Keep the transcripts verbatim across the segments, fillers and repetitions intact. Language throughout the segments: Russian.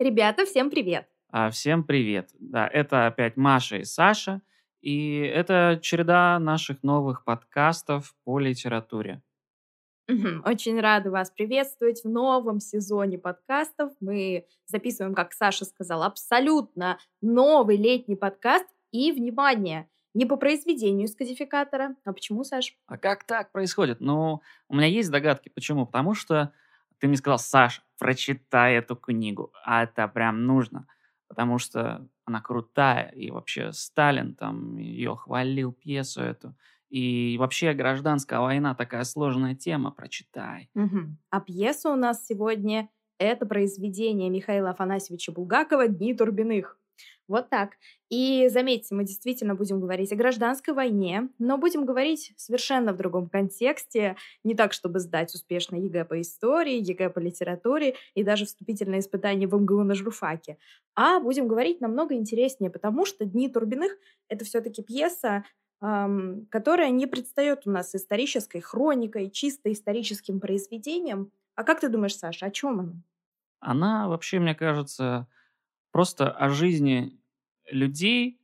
Ребята, всем привет! А, всем привет! Да, это опять Маша и Саша, и это череда наших новых подкастов по литературе. Очень рада вас приветствовать в новом сезоне подкастов. Мы записываем, как Саша сказала, абсолютно новый летний подкаст. И, внимание, не по произведению из кодификатора. А почему, Саш? А как так происходит? Ну, у меня есть догадки. Почему? Потому что ты мне сказал: Саш, прочитай эту книгу. А это прям нужно. Потому что она крутая. И вообще Сталин там ее хвалил, пьесу эту. И вообще гражданская война такая сложная тема, прочитай. Угу. А пьеса у нас сегодня — это произведение Михаила Афанасьевича Булгакова «Дни Турбиных». Вот так. И заметьте, мы действительно будем говорить о гражданской войне, но будем говорить совершенно в другом контексте, не так, чтобы сдать успешно ЕГЭ по истории, ЕГЭ по литературе и даже вступительные испытания в МГУ на журфаке, а будем говорить намного интереснее, потому что «Дни Турбиных» — это все-таки пьеса, которая не предстает у нас исторической хроникой, чисто историческим произведением. А как ты думаешь, Саша, о чем она? Она вообще, мне кажется, просто о жизни людей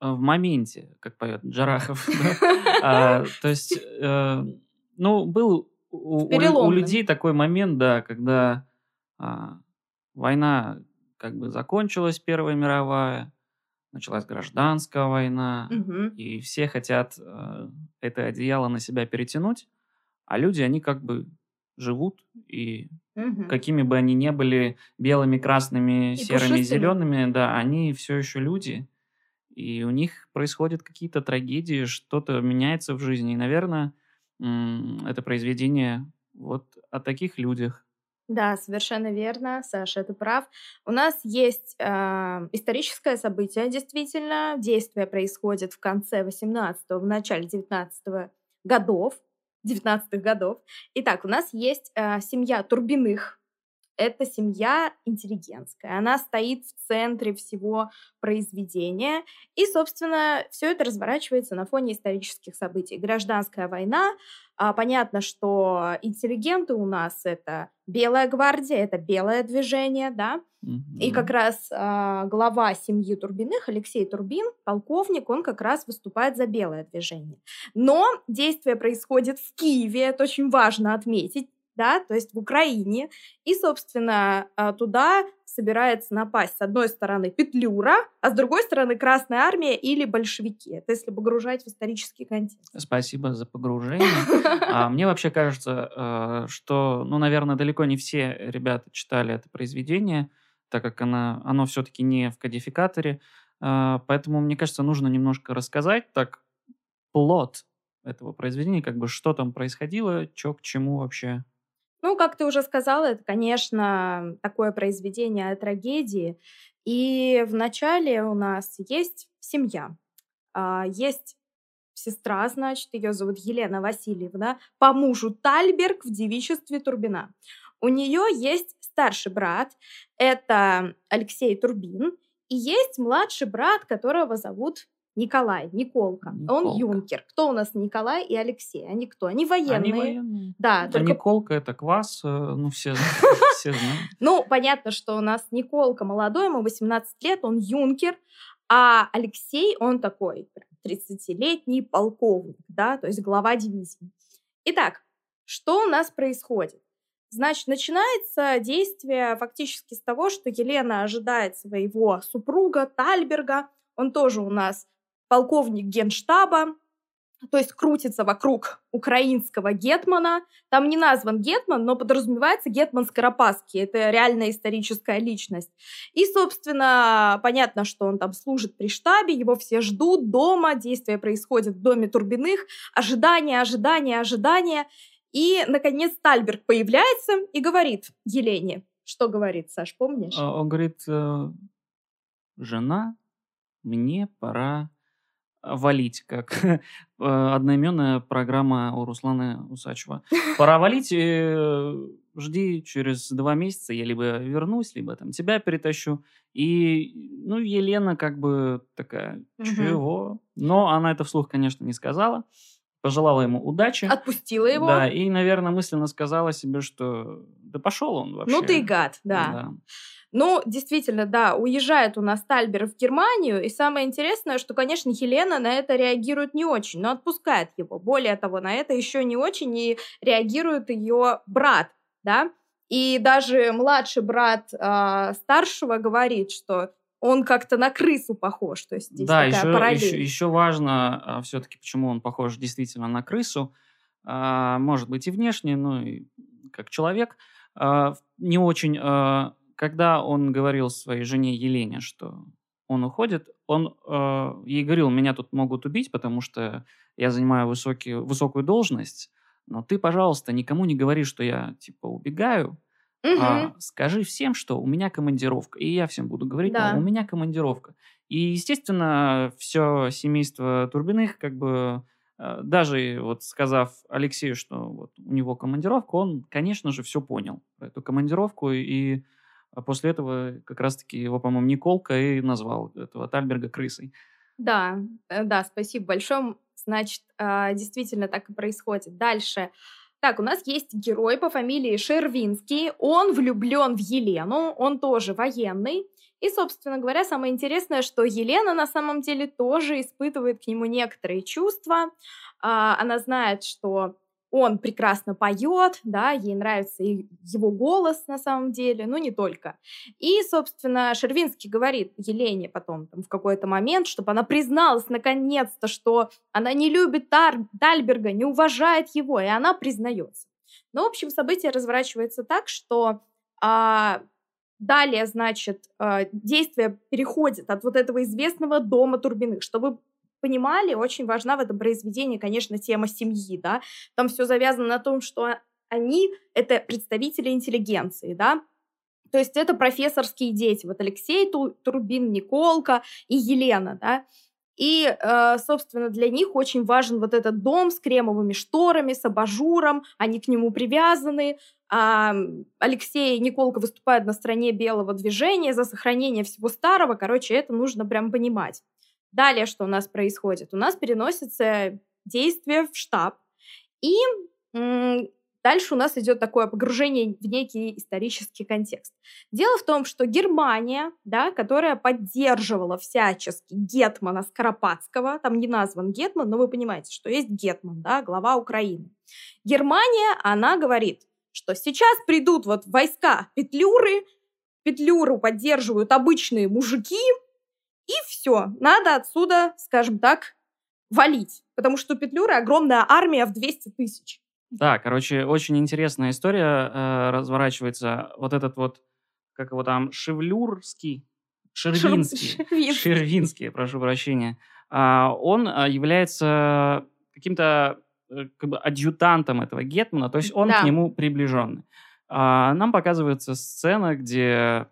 в моменте, как поет Джарахов. То есть, ну, был у людей такой момент, да, когда война как бы закончилась, Первая мировая, началась гражданская война, угу. И все хотят э, это одеяло на себя перетянуть, а люди, они как бы живут, и угу. какими бы они ни были, белыми, красными, и серыми, пушистыми. Зелеными, да, они все еще люди, и у них происходят какие-то трагедии, что-то меняется в жизни, и, наверное, м- это произведение вот о таких людях. Да, совершенно верно, Саша, ты прав. У нас есть э, историческое событие, действительно. Действие происходит в конце восемнадцатого, в начале девятнадцатого годов. девятнадцатых годов. Итак, у нас есть э, семья Турбиных. Это семья интеллигентская. Она стоит в центре всего произведения. И, собственно, все это разворачивается на фоне исторических событий. Гражданская война. А, понятно, что интеллигенты у нас — это Белая гвардия, это белое движение, да. Mm-hmm. И как раз а, глава семьи Турбиных, Алексей Турбин, полковник, он как раз выступает за белое движение. Но действие происходит в Киеве, это очень важно отметить. Да, то есть в Украине, и, собственно, туда собирается напасть с одной стороны Петлюра, а с другой стороны Красная армия или большевики. Это если погружать в исторический контекст. Спасибо за погружение. Мне вообще кажется, что, ну, наверное, далеко не все ребята читали это произведение, так как оно все-таки не в кодификаторе, поэтому, мне кажется, нужно немножко рассказать так плот этого произведения, как бы что там происходило, что к чему вообще. Ну, как ты уже сказала, это, конечно, такое произведение о трагедии. И вначале у нас есть семья. Есть сестра, значит, ее зовут Елена Васильевна, по мужу Тальберг, в девичестве Турбина. У нее есть старший брат, это Алексей Турбин, и есть младший брат, которого зовут Николай, Николка. Николка. Он юнкер. Кто у нас Николай и Алексей? Они кто? Они военные. Они военные. Да, да, только... Николка — это квас, ну, все знают. Ну, понятно, что у нас Николка молодой, ему восемнадцать лет, он юнкер, а Алексей, он такой тридцатилетний полковник, да, то есть глава дивизии. Итак, что у нас происходит? Значит, начинается действие фактически с того, что Елена ожидает своего супруга Тальберга, он тоже у нас полковник генштаба, то есть крутится вокруг украинского гетмана. Там не назван гетман, но подразумевается Гетман Скоропадский. Это реальная историческая личность. И, собственно, понятно, что он там служит при штабе, его все ждут дома, действие происходит в доме Турбиных, ожидание, ожидание, ожидание. И, наконец, Тальберг появляется и говорит Елене. Что говорит, Саш, помнишь? Он говорит: жена, мне пора валить, как одноименная программа у Руслана Усачева. Пора валить, жди, через два месяца я либо вернусь, либо там тебя перетащу. И, ну, Елена как бы такая: чего? Но она это вслух, конечно, не сказала. Пожелала ему удачи. Отпустила его. Да, и, наверное, мысленно сказала себе, что да пошел он вообще. Ну ты и гад, да. Да. Ну, действительно, да, уезжает у нас Тальберг в Германию, и самое интересное, что, конечно, Елена на это реагирует не очень, но отпускает его. Более того, на это еще не очень и реагирует ее брат, да, и даже младший брат э, старшего говорит, что он как-то на крысу похож, то есть здесь да, такая еще, параллель. Еще, еще важно все-таки, почему он похож действительно на крысу, э, может быть и внешне, ну и как человек, э, не очень... Э, Когда он говорил своей жене Елене, что он уходит, он э, ей говорил, меня тут могут убить, потому что я занимаю высокий, высокую должность, но ты, пожалуйста, никому не говори, что я, типа, убегаю, угу. а скажи всем, что у меня командировка. И я всем буду говорить, да. у меня командировка. И, естественно, все семейство Турбиных, как бы, э, даже вот сказав Алексею, что вот у него командировка, он, конечно же, все понял про эту командировку и... А после этого как раз-таки его, по-моему, Николка и назвал этого Тальберга крысой. Да, да, спасибо большое. Значит, действительно так и происходит. Дальше. Так, у нас есть герой по фамилии Шервинский. Он влюблен в Елену, он тоже военный. И, собственно говоря, самое интересное, что Елена на самом деле тоже испытывает к нему некоторые чувства. Она знает, что... Он прекрасно поет, да, ей нравится его голос на самом деле, но не только. И, собственно, Шервинский говорит Елене потом там, в какой-то момент, чтобы она призналась наконец-то, что она не любит Тар- Тальберга, не уважает его, и она признается. Но, в общем, событие разворачивается так, что а, далее, значит, а, действие переходит от вот этого известного дома Турбиных, чтобы... понимали, очень важна в этом произведении, конечно, тема семьи, да, там все завязано на том, что они — это представители интеллигенции, да, то есть это профессорские дети, вот Алексей Турбин, Николка и Елена, да, и, собственно, для них очень важен вот этот дом с кремовыми шторами, с абажуром, они к нему привязаны, Алексей и Николка выступают на стороне белого движения за сохранение всего старого, короче, это нужно прям понимать. Далее, что у нас происходит? У нас переносится действие в штаб, и м- дальше у нас идет такое погружение в некий исторический контекст. Дело в том, что Германия, да, которая поддерживала всячески Гетмана Скоропадского, там не назван Гетман, но вы понимаете, что есть Гетман, да, глава Украины. Германия, она говорит, что сейчас придут вот войска Петлюры, Петлюру поддерживают обычные мужики, и все, надо отсюда, скажем так, валить. Потому что у Петлюры огромная армия в двести тысяч. Да, короче, очень интересная история э, разворачивается. Вот этот вот, как его там, Шевлюрский, Шервинский, Шервинский, Шервинский прошу прощения, э, он является каким-то э, как бы адъютантом этого Гетмана, то есть он да. к нему приближенный. Э, нам показывается сцена, где...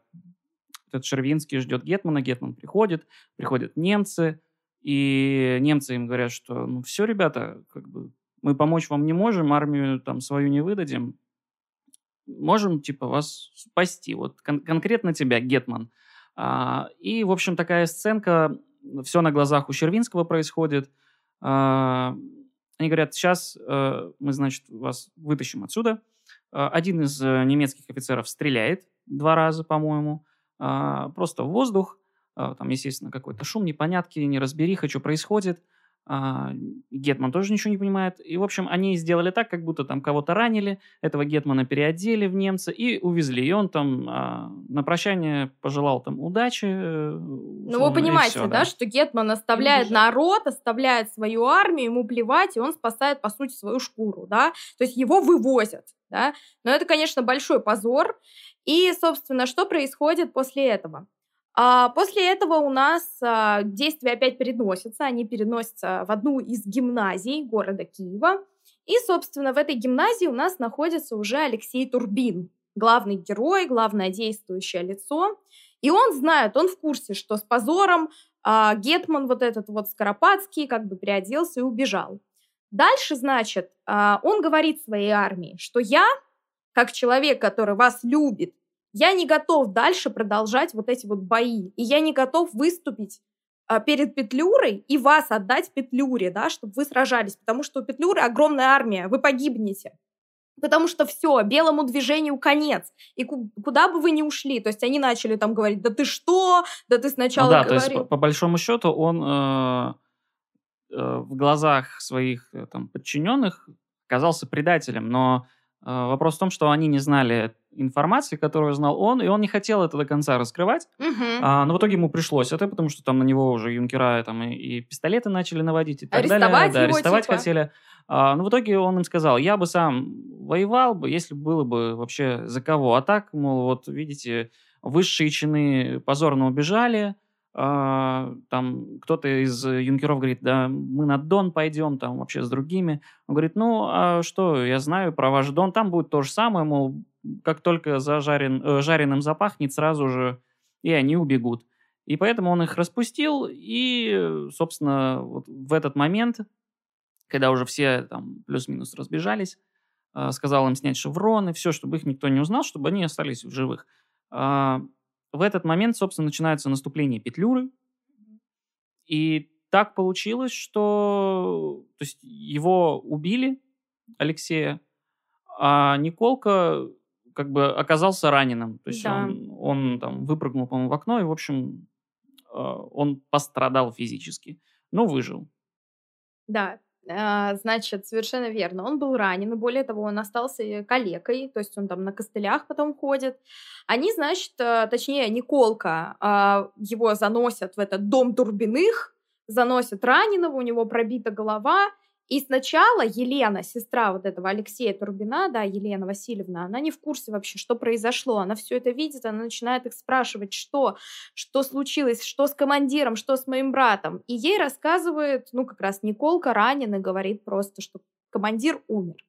этот Шервинский ждет Гетмана, Гетман приходит, приходят немцы, и немцы им говорят, что ну все, ребята, как бы, мы помочь вам не можем, армию там свою не выдадим, можем, типа, вас спасти, вот кон- конкретно тебя, Гетман. А, и, в общем, такая сценка, все на глазах у Шервинского происходит. А, они говорят, сейчас а, мы, значит, вас вытащим отсюда. А, один из немецких офицеров стреляет два раза, по-моему, просто в воздух, там, естественно, какой-то шум, непонятки, неразбериха, что происходит. Гетман тоже ничего не понимает. И, в общем, они сделали так, как будто там кого-то ранили, этого Гетмана переодели в немца и увезли. И он там на прощание пожелал там удачи. Ну, вы понимаете, все, да, да, что Гетман оставляет народ, оставляет свою армию, ему плевать, и он спасает, по сути, свою шкуру, да. То есть его вывозят, да. Но это, конечно, большой позор. И, собственно, что происходит после этого? А после этого у нас а, действия опять переносятся. Они переносятся в одну из гимназий города Киева. И, собственно, в этой гимназии у нас находится уже Алексей Турбин, главный герой, главное действующее лицо. И он знает, он в курсе, что с позором а, Гетман, вот этот вот Скоропадский, как бы переоделся и убежал. Дальше, значит, а, он говорит своей армии, что я, как человек, который вас любит, я не готов дальше продолжать вот эти вот бои, и я не готов выступить а, перед Петлюрой и вас отдать Петлюре, да, чтобы вы сражались, потому что у Петлюры огромная армия, вы погибнете. Потому что все, белому движению конец. И куда бы вы ни ушли, то есть они начали там говорить, да ты что, да ты сначала ну да, говори. То есть, по, по большому счету, он э, э, в глазах своих э, там, подчиненных оказался предателем, но э, вопрос в том, что они не знали информации, которую знал он, и он не хотел это до конца раскрывать, угу. а, но в итоге ему пришлось это, потому что там на него уже юнкера там, и, и пистолеты начали наводить, и так арестовать далее. Да, его, арестовать типа. хотели. А, но в итоге он им сказал, я бы сам воевал бы, если было бы вообще за кого. А так, мол, вот видите, высшие чины позорно убежали, а, там кто-то из юнкеров говорит, да мы на Дон пойдем, там вообще с другими. Он говорит, ну а что, я знаю про ваш Дон, там будет то же самое, мол, как только за жарен, э, жареным запахнет, сразу же и они убегут. И поэтому он их распустил, и, собственно, вот в этот момент, когда уже все там плюс-минус разбежались, э, сказал им снять шевроны, все, чтобы их никто не узнал, чтобы они остались в живых. Э, в этот момент, собственно, начинается наступление Петлюры, и так получилось, что то есть его убили, Алексея, а Николка как бы оказался раненым. То есть да. он, он там выпрыгнул, по-моему, в окно, и, в общем, он пострадал физически, но выжил. Да, значит, совершенно верно. Он был ранен, и более того, он остался калекой, то есть он там на костылях потом ходит. Они, значит, точнее, Николка, его заносят в этот дом Турбиных, заносят раненого, у него пробита голова. И сначала Елена, сестра вот этого Алексея Турбина, да, Елена Васильевна, она не в курсе вообще, что произошло. Она все это видит, она начинает их спрашивать, что, что случилось, что с командиром, что с моим братом. И ей рассказывает, ну, как раз Николка ранен и говорит просто, что командир умер.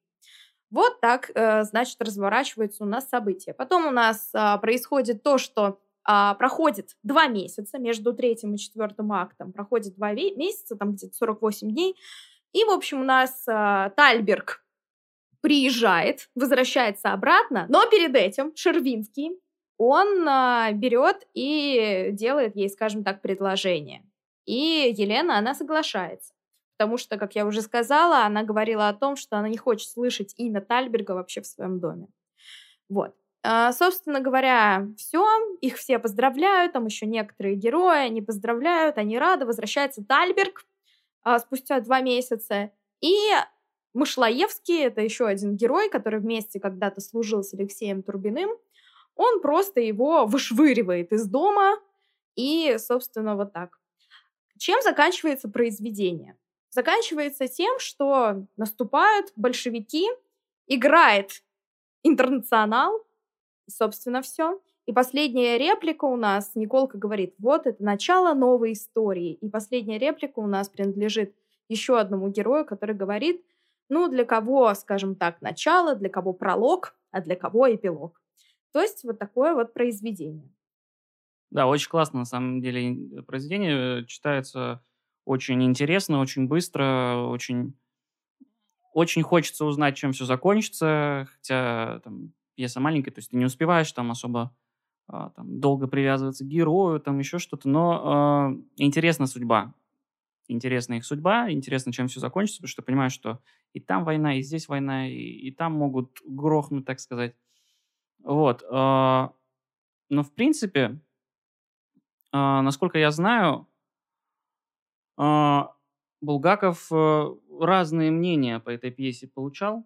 Вот так, значит, разворачиваются у нас события. Потом у нас происходит то, что проходит два месяца, между третьим и четвертым актом проходит два месяца, там где-то сорок восемь дней, И, в общем, у нас э, Тальберг приезжает, возвращается обратно, но перед этим Шервинский, он э, берет и делает ей, скажем так, предложение. И Елена, она соглашается, потому что, как я уже сказала, она говорила о том, что она не хочет слышать имя Тальберга вообще в своем доме. Вот. Э, собственно говоря, все, их все поздравляют, там еще некоторые герои, они поздравляют, они рады, возвращается Тальберг, спустя два месяца. И Мышлаевский, это еще один герой, который вместе когда-то служил с Алексеем Турбиным, он просто его вышвыривает из дома, и, собственно, вот так. Чем заканчивается произведение? Заканчивается тем, что наступают большевики, играет интернационал, и, собственно, все. И последняя реплика у нас, Николка говорит, вот это начало новой истории. И последняя реплика у нас принадлежит еще одному герою, который говорит, ну, для кого, скажем так, начало, для кого пролог, а для кого эпилог. То есть вот такое вот произведение. Да, очень классно, на самом деле, произведение. Читается очень интересно, очень быстро, очень, очень хочется узнать, чем все закончится, хотя там, пьеса маленькая, то есть ты не успеваешь там особо там, долго привязываться к герою, там еще что-то, но э, интересна судьба. Интересна их судьба, интересно, чем все закончится, потому что понимаешь, что и там война, и здесь война, и, и там могут грохнуть, так сказать. Вот. Э, но, в принципе, э, насколько я знаю, э, Булгаков э, разные мнения по этой пьесе получал,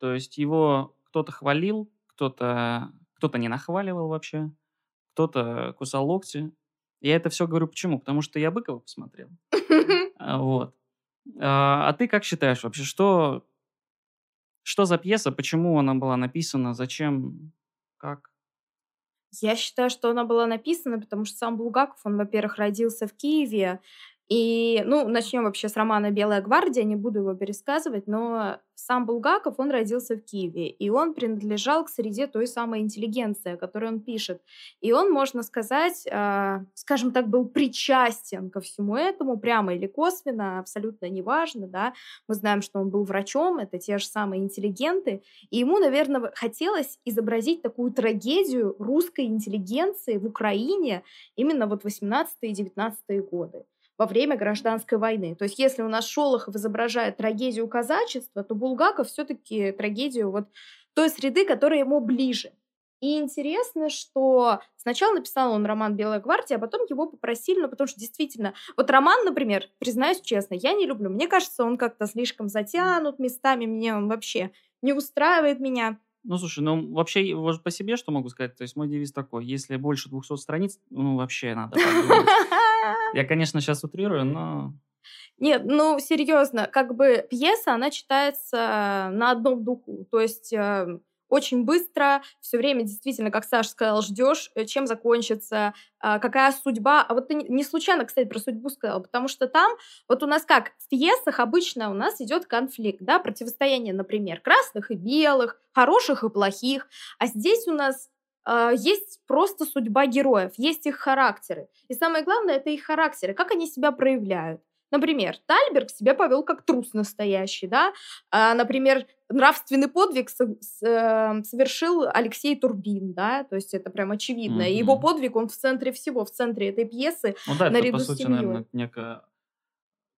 то есть его кто-то хвалил, кто-то... кто-то не нахваливал вообще, кто-то кусал локти. Я это все говорю почему? Потому что я Быкова посмотрел. Вот. А ты как считаешь вообще, что, что за пьеса, почему она была написана, зачем, как? Я считаю, что она была написана, потому что сам Булгаков, он, во-первых, родился в Киеве, и, ну, начнем вообще с романа «Белая гвардия», не буду его пересказывать, но сам Булгаков, он родился в Киеве, и он принадлежал к среде той самой интеллигенции, о которой он пишет. И он, можно сказать, э, скажем так, был причастен ко всему этому, прямо или косвенно, абсолютно неважно, да. Мы знаем, что он был врачом, это те же самые интеллигенты, и ему, наверное, хотелось изобразить такую трагедию русской интеллигенции в Украине именно вот восемнадцатые и девятнадцатые годы. Во время гражданской войны. То есть если у нас Шолохов изображает трагедию казачества, то Булгаков все-таки трагедию вот той среды, которая ему ближе. И интересно, что сначала написал он роман «Белая гвардия», а потом его попросили, ну, потому что действительно... Вот роман, например, признаюсь честно, я не люблю. Мне кажется, он как-то слишком затянут местами, мне он вообще не устраивает меня. Ну, слушай, ну, вообще, вот по себе что могу сказать? То есть мой девиз такой: если больше двухсот страниц, ну, вообще надо подумать. Я, конечно, сейчас утрирую, но... Нет, ну, серьезно, как бы пьеса, она читается на одном духу, то есть... Очень быстро, все время действительно, как Саша сказал, ждешь, чем закончится, какая судьба. А вот ты не случайно, кстати, про судьбу сказала, потому что там, вот у нас как в пьесах обычно у нас идет конфликт, да, противостояние, например, красных и белых, хороших и плохих, а здесь у нас э, есть просто судьба героев, есть их характеры. И самое главное, это их характеры, как они себя проявляют. Например, Тальберг себя повел как трус настоящий, да? А, например, нравственный подвиг с, с, совершил Алексей Турбин, да? То есть это прям очевидно. Mm-hmm. Его подвиг, он в центре всего, в центре этой пьесы. Ну да, наряду это, по сути, с наверное, некая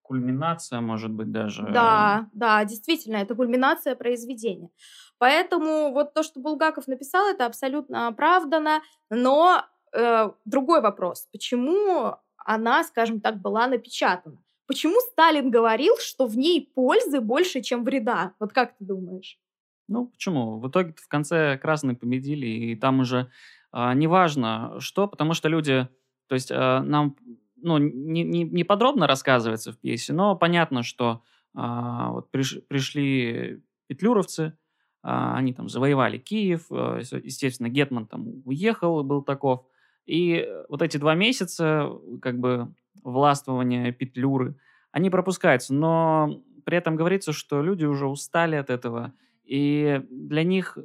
кульминация, может быть, даже. Да, да, действительно, это кульминация произведения. Поэтому вот то, что Булгаков написал, это абсолютно оправдано. Но э, другой вопрос. Почему она, скажем так, была напечатана? Почему Сталин говорил, что в ней пользы больше, чем вреда? Вот как ты думаешь? Ну, почему? В итоге в конце красные победили, и там уже э, неважно что, потому что люди... То есть э, нам ну, не, не, не подробно рассказывается в пьесе, но понятно, что э, вот приш, пришли петлюровцы, э, они там завоевали Киев, э, естественно, Гетман там уехал, был таков. И вот эти два месяца, как бы... властвования Петлюры, они пропускаются, но при этом говорится, что люди уже устали от этого, и для них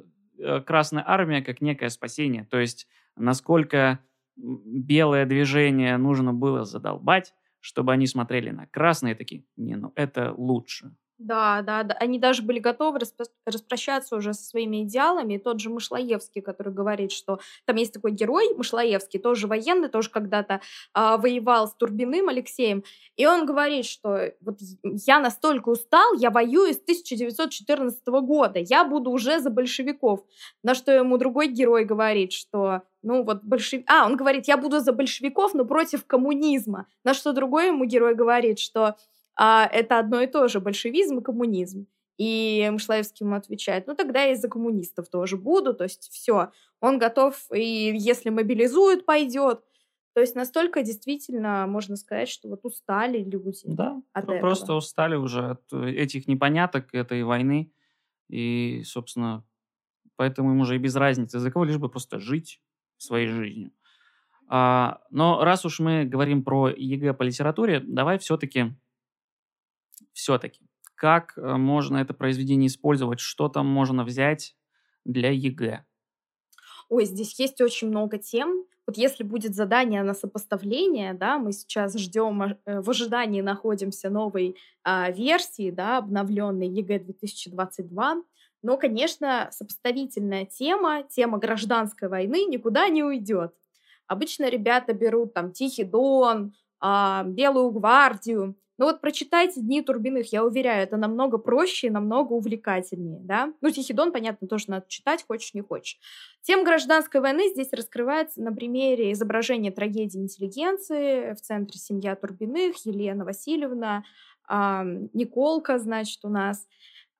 Красная Армия как некое спасение, то есть насколько белое движение нужно было задолбать, чтобы они смотрели на красные такие: не, ну это лучше. Да, да, да. Они даже были готовы распро- распрощаться уже со своими идеалами. И тот же Мышлаевский, который говорит, что там есть такой герой, Мышлаевский, тоже военный, тоже когда-то э, воевал с Турбиным Алексеем. И он говорит, что вот я настолько устал, я воюю с тысяча девятьсот четырнадцатого года, я буду уже за большевиков. На что ему другой герой говорит, что... Ну, вот большев... А, он говорит, я буду за большевиков, но против коммунизма. На что другой ему герой говорит, что... А это одно и то же, большевизм и коммунизм. И Мышлаевский ему отвечает: ну тогда я и за коммунистов тоже буду, то есть все, он готов, и если мобилизуют, пойдет. То есть настолько действительно можно сказать, что вот устали люди. Да, от этого. Просто устали уже от этих непоняток, этой войны, и, собственно, поэтому им уже и без разницы, за кого, лишь бы просто жить своей жизнью. А, но раз уж мы говорим про ЕГЭ по литературе, давай все-таки... Все-таки, как можно это произведение использовать? Что там можно взять для ЕГЭ? Ой, здесь есть очень много тем. Вот если будет задание на сопоставление, да, мы сейчас ждем, в ожидании находимся новой а, версии, да, обновленной ЕГЭ две тысячи двадцать два. Но, конечно, сопоставительная тема, тема гражданской войны никуда не уйдет. Обычно ребята берут там Тихий Дон, а, Белую гвардию. Ну вот прочитайте «Дни Турбиных», я уверяю, это намного проще и намного увлекательнее, да? Ну, «Тихий Дон», понятно, тоже надо читать, хочешь, не хочешь. Тема гражданской войны здесь раскрывается на примере изображения трагедии интеллигенции в центре семья Турбиных, Елена Васильевна, э, Николка, значит, у нас,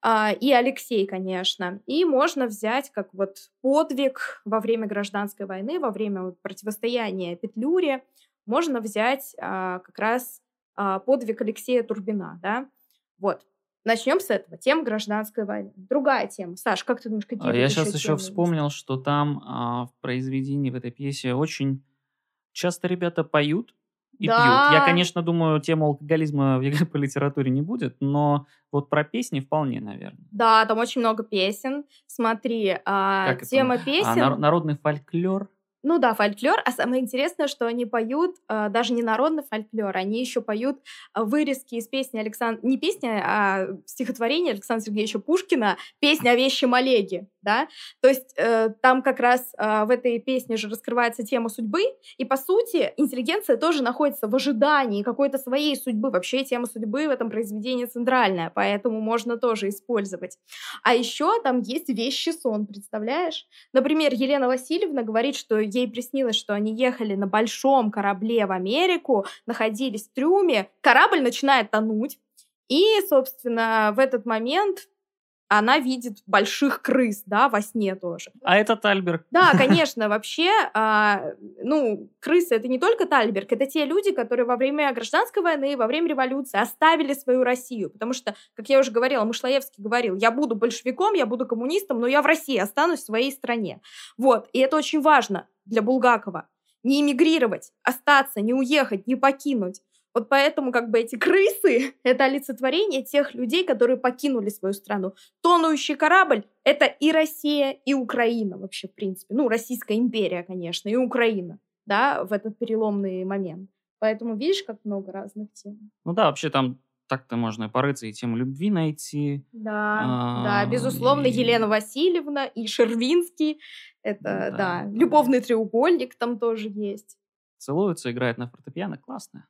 э, и Алексей, конечно. И можно взять как вот подвиг во время гражданской войны, во время противостояния Петлюре, можно взять э, как раз подвиг Алексея Турбина, да? Вот. Начнем с этого. Тема гражданской войны. Другая тема. Саш, как ты думаешь, какие еще Я сейчас еще темы вспомнил, есть? Что там а, в произведении, в этой пьесе очень часто ребята поют и да. пьют. Я, конечно, думаю, тему алкоголизма в ЕГЭ по литературе не будет, но вот про песни вполне, наверное. Да, там очень много песен. Смотри, а, тема это? песен... А, народный фольклор... Ну да, фольклор. А самое интересное, что они поют э, даже не народный фольклор, они еще поют вырезки из песни Александра... Не песни, а стихотворения Александра Сергеевича Пушкина «Песня о Вещем Олеге». Да? То есть э, там как раз э, в этой песне же раскрывается тема судьбы, и, по сути, интеллигенция тоже находится в ожидании какой-то своей судьбы. Вообще тема судьбы в этом произведении центральная, поэтому можно тоже использовать. А еще там есть вещи сон, представляешь? Например, Елена Васильевна говорит, что ей приснилось, что они ехали на большом корабле в Америку, находились в трюме, корабль начинает тонуть, и, собственно, в этот момент... она видит больших крыс, да, во сне тоже. А это Тальберг. Да, конечно, вообще, а, ну, крысы — это не только Тальберг, это те люди, которые во время гражданской войны, во время революции оставили свою Россию, потому что, как я уже говорила, Мышлаевский говорил, я буду большевиком, я буду коммунистом, но я в России останусь в своей стране. Вот, и это очень важно для Булгакова. Не эмигрировать, остаться, не уехать, не покинуть. Вот поэтому как бы эти крысы — это олицетворение тех людей, которые покинули свою страну. Тонущий корабль — это и Россия, и Украина вообще, в принципе. Ну, Российская империя, конечно, и Украина, да, в этот переломный момент. Поэтому видишь, как много разных тем. Ну да, вообще там так-то можно порыться и тему любви найти. Да, да, безусловно, Елена Васильевна и Шервинский. Это, да, любовный треугольник там тоже есть. Целуются, играют на фортепиано. Классно.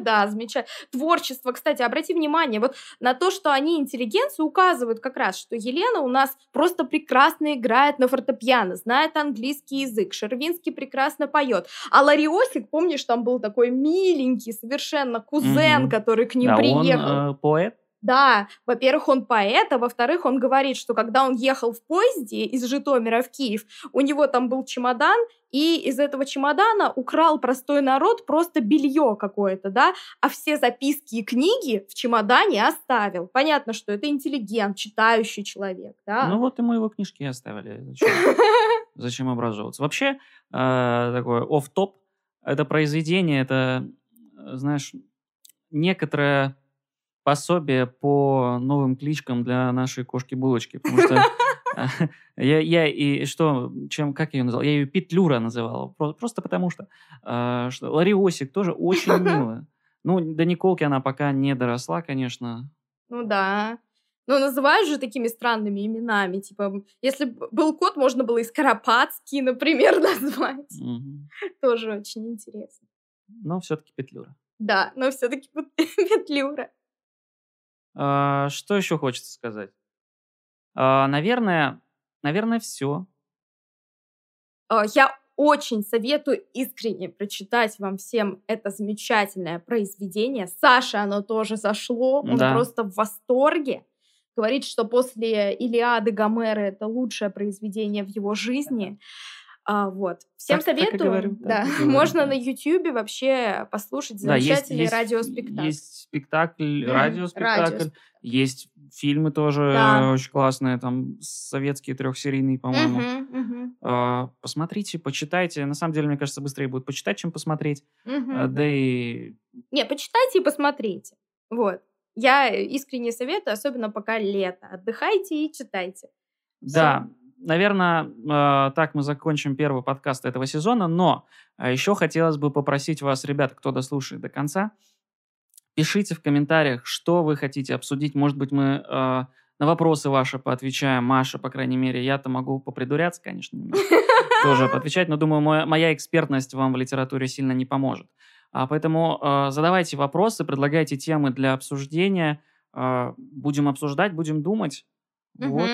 Да, замечательно. Творчество, кстати, обрати внимание вот на то, что они интеллигенцию указывают как раз, что Елена у нас просто прекрасно играет на фортепиано, знает английский язык, Шервинский прекрасно поет. А Лариосик, помнишь, там был такой миленький совершенно кузен, который к ним да, приехал. Он э, поэт? Да, во-первых, он поэт, а во-вторых, он говорит, что когда он ехал в поезде из Житомира в Киев, у него там был чемодан, и из этого чемодана украл простой народ просто белье какое-то, да, а все записки и книги в чемодане оставил. Понятно, что это интеллигент, читающий человек, да. Ну вот и мы его книжки оставили. Зачем образовываться? Вообще, такой офф-топ, это произведение, это, знаешь, некоторое... пособие по новым кличкам для нашей кошки-булочки, потому что я, я и что, чем, как я ее называл? Я ее Петлюра называл, просто потому что, что Лариосик тоже очень мило. Ну, до Николки она пока не доросла, конечно. Ну да. Но называют же такими странными именами, типа, если бы был кот, можно было и Скоропадский, например, назвать. Угу. Тоже очень интересно. Но все-таки Петлюра. Да, но все-таки Петлюра. Что еще хочется сказать? Наверное, наверное, все. Я очень советую искренне прочитать вам всем это замечательное произведение. Саше оно тоже зашло, он да. просто в восторге. Говорит, что после «Илиады» Гомера это лучшее произведение в его жизни. А, вот. Всем так, советую. Так и говорю, да. так и Можно на Ютьюбе вообще послушать замечательный да, радиоспектакль. Есть спектакль, да. радиоспектакль. Радио. Есть фильмы тоже да. очень классные, там советские трехсерийные, по-моему. Угу, угу. А, посмотрите, почитайте. На самом деле, мне кажется, быстрее будет почитать, чем посмотреть. Угу. А, да и... Не, почитайте и посмотрите. Вот. Я искренне советую, особенно пока лето. Отдыхайте и читайте. Да. Все. Наверное, так мы закончим первый подкаст этого сезона, но еще хотелось бы попросить вас, ребята, кто дослушает до конца, пишите в комментариях, что вы хотите обсудить. Может быть, мы на вопросы ваши поотвечаем. Маша, по крайней мере, я-то могу попридуряться, конечно, тоже поотвечать, но думаю, моя экспертность вам в литературе сильно не поможет. Поэтому задавайте вопросы, предлагайте темы для обсуждения. Будем обсуждать, будем думать. Вот.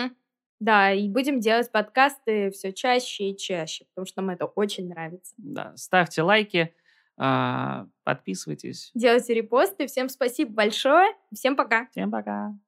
Да, и будем делать подкасты все чаще и чаще, потому что нам это очень нравится. Да, ставьте лайки, подписывайтесь. Делайте репосты. Всем спасибо большое. Всем пока. Всем пока.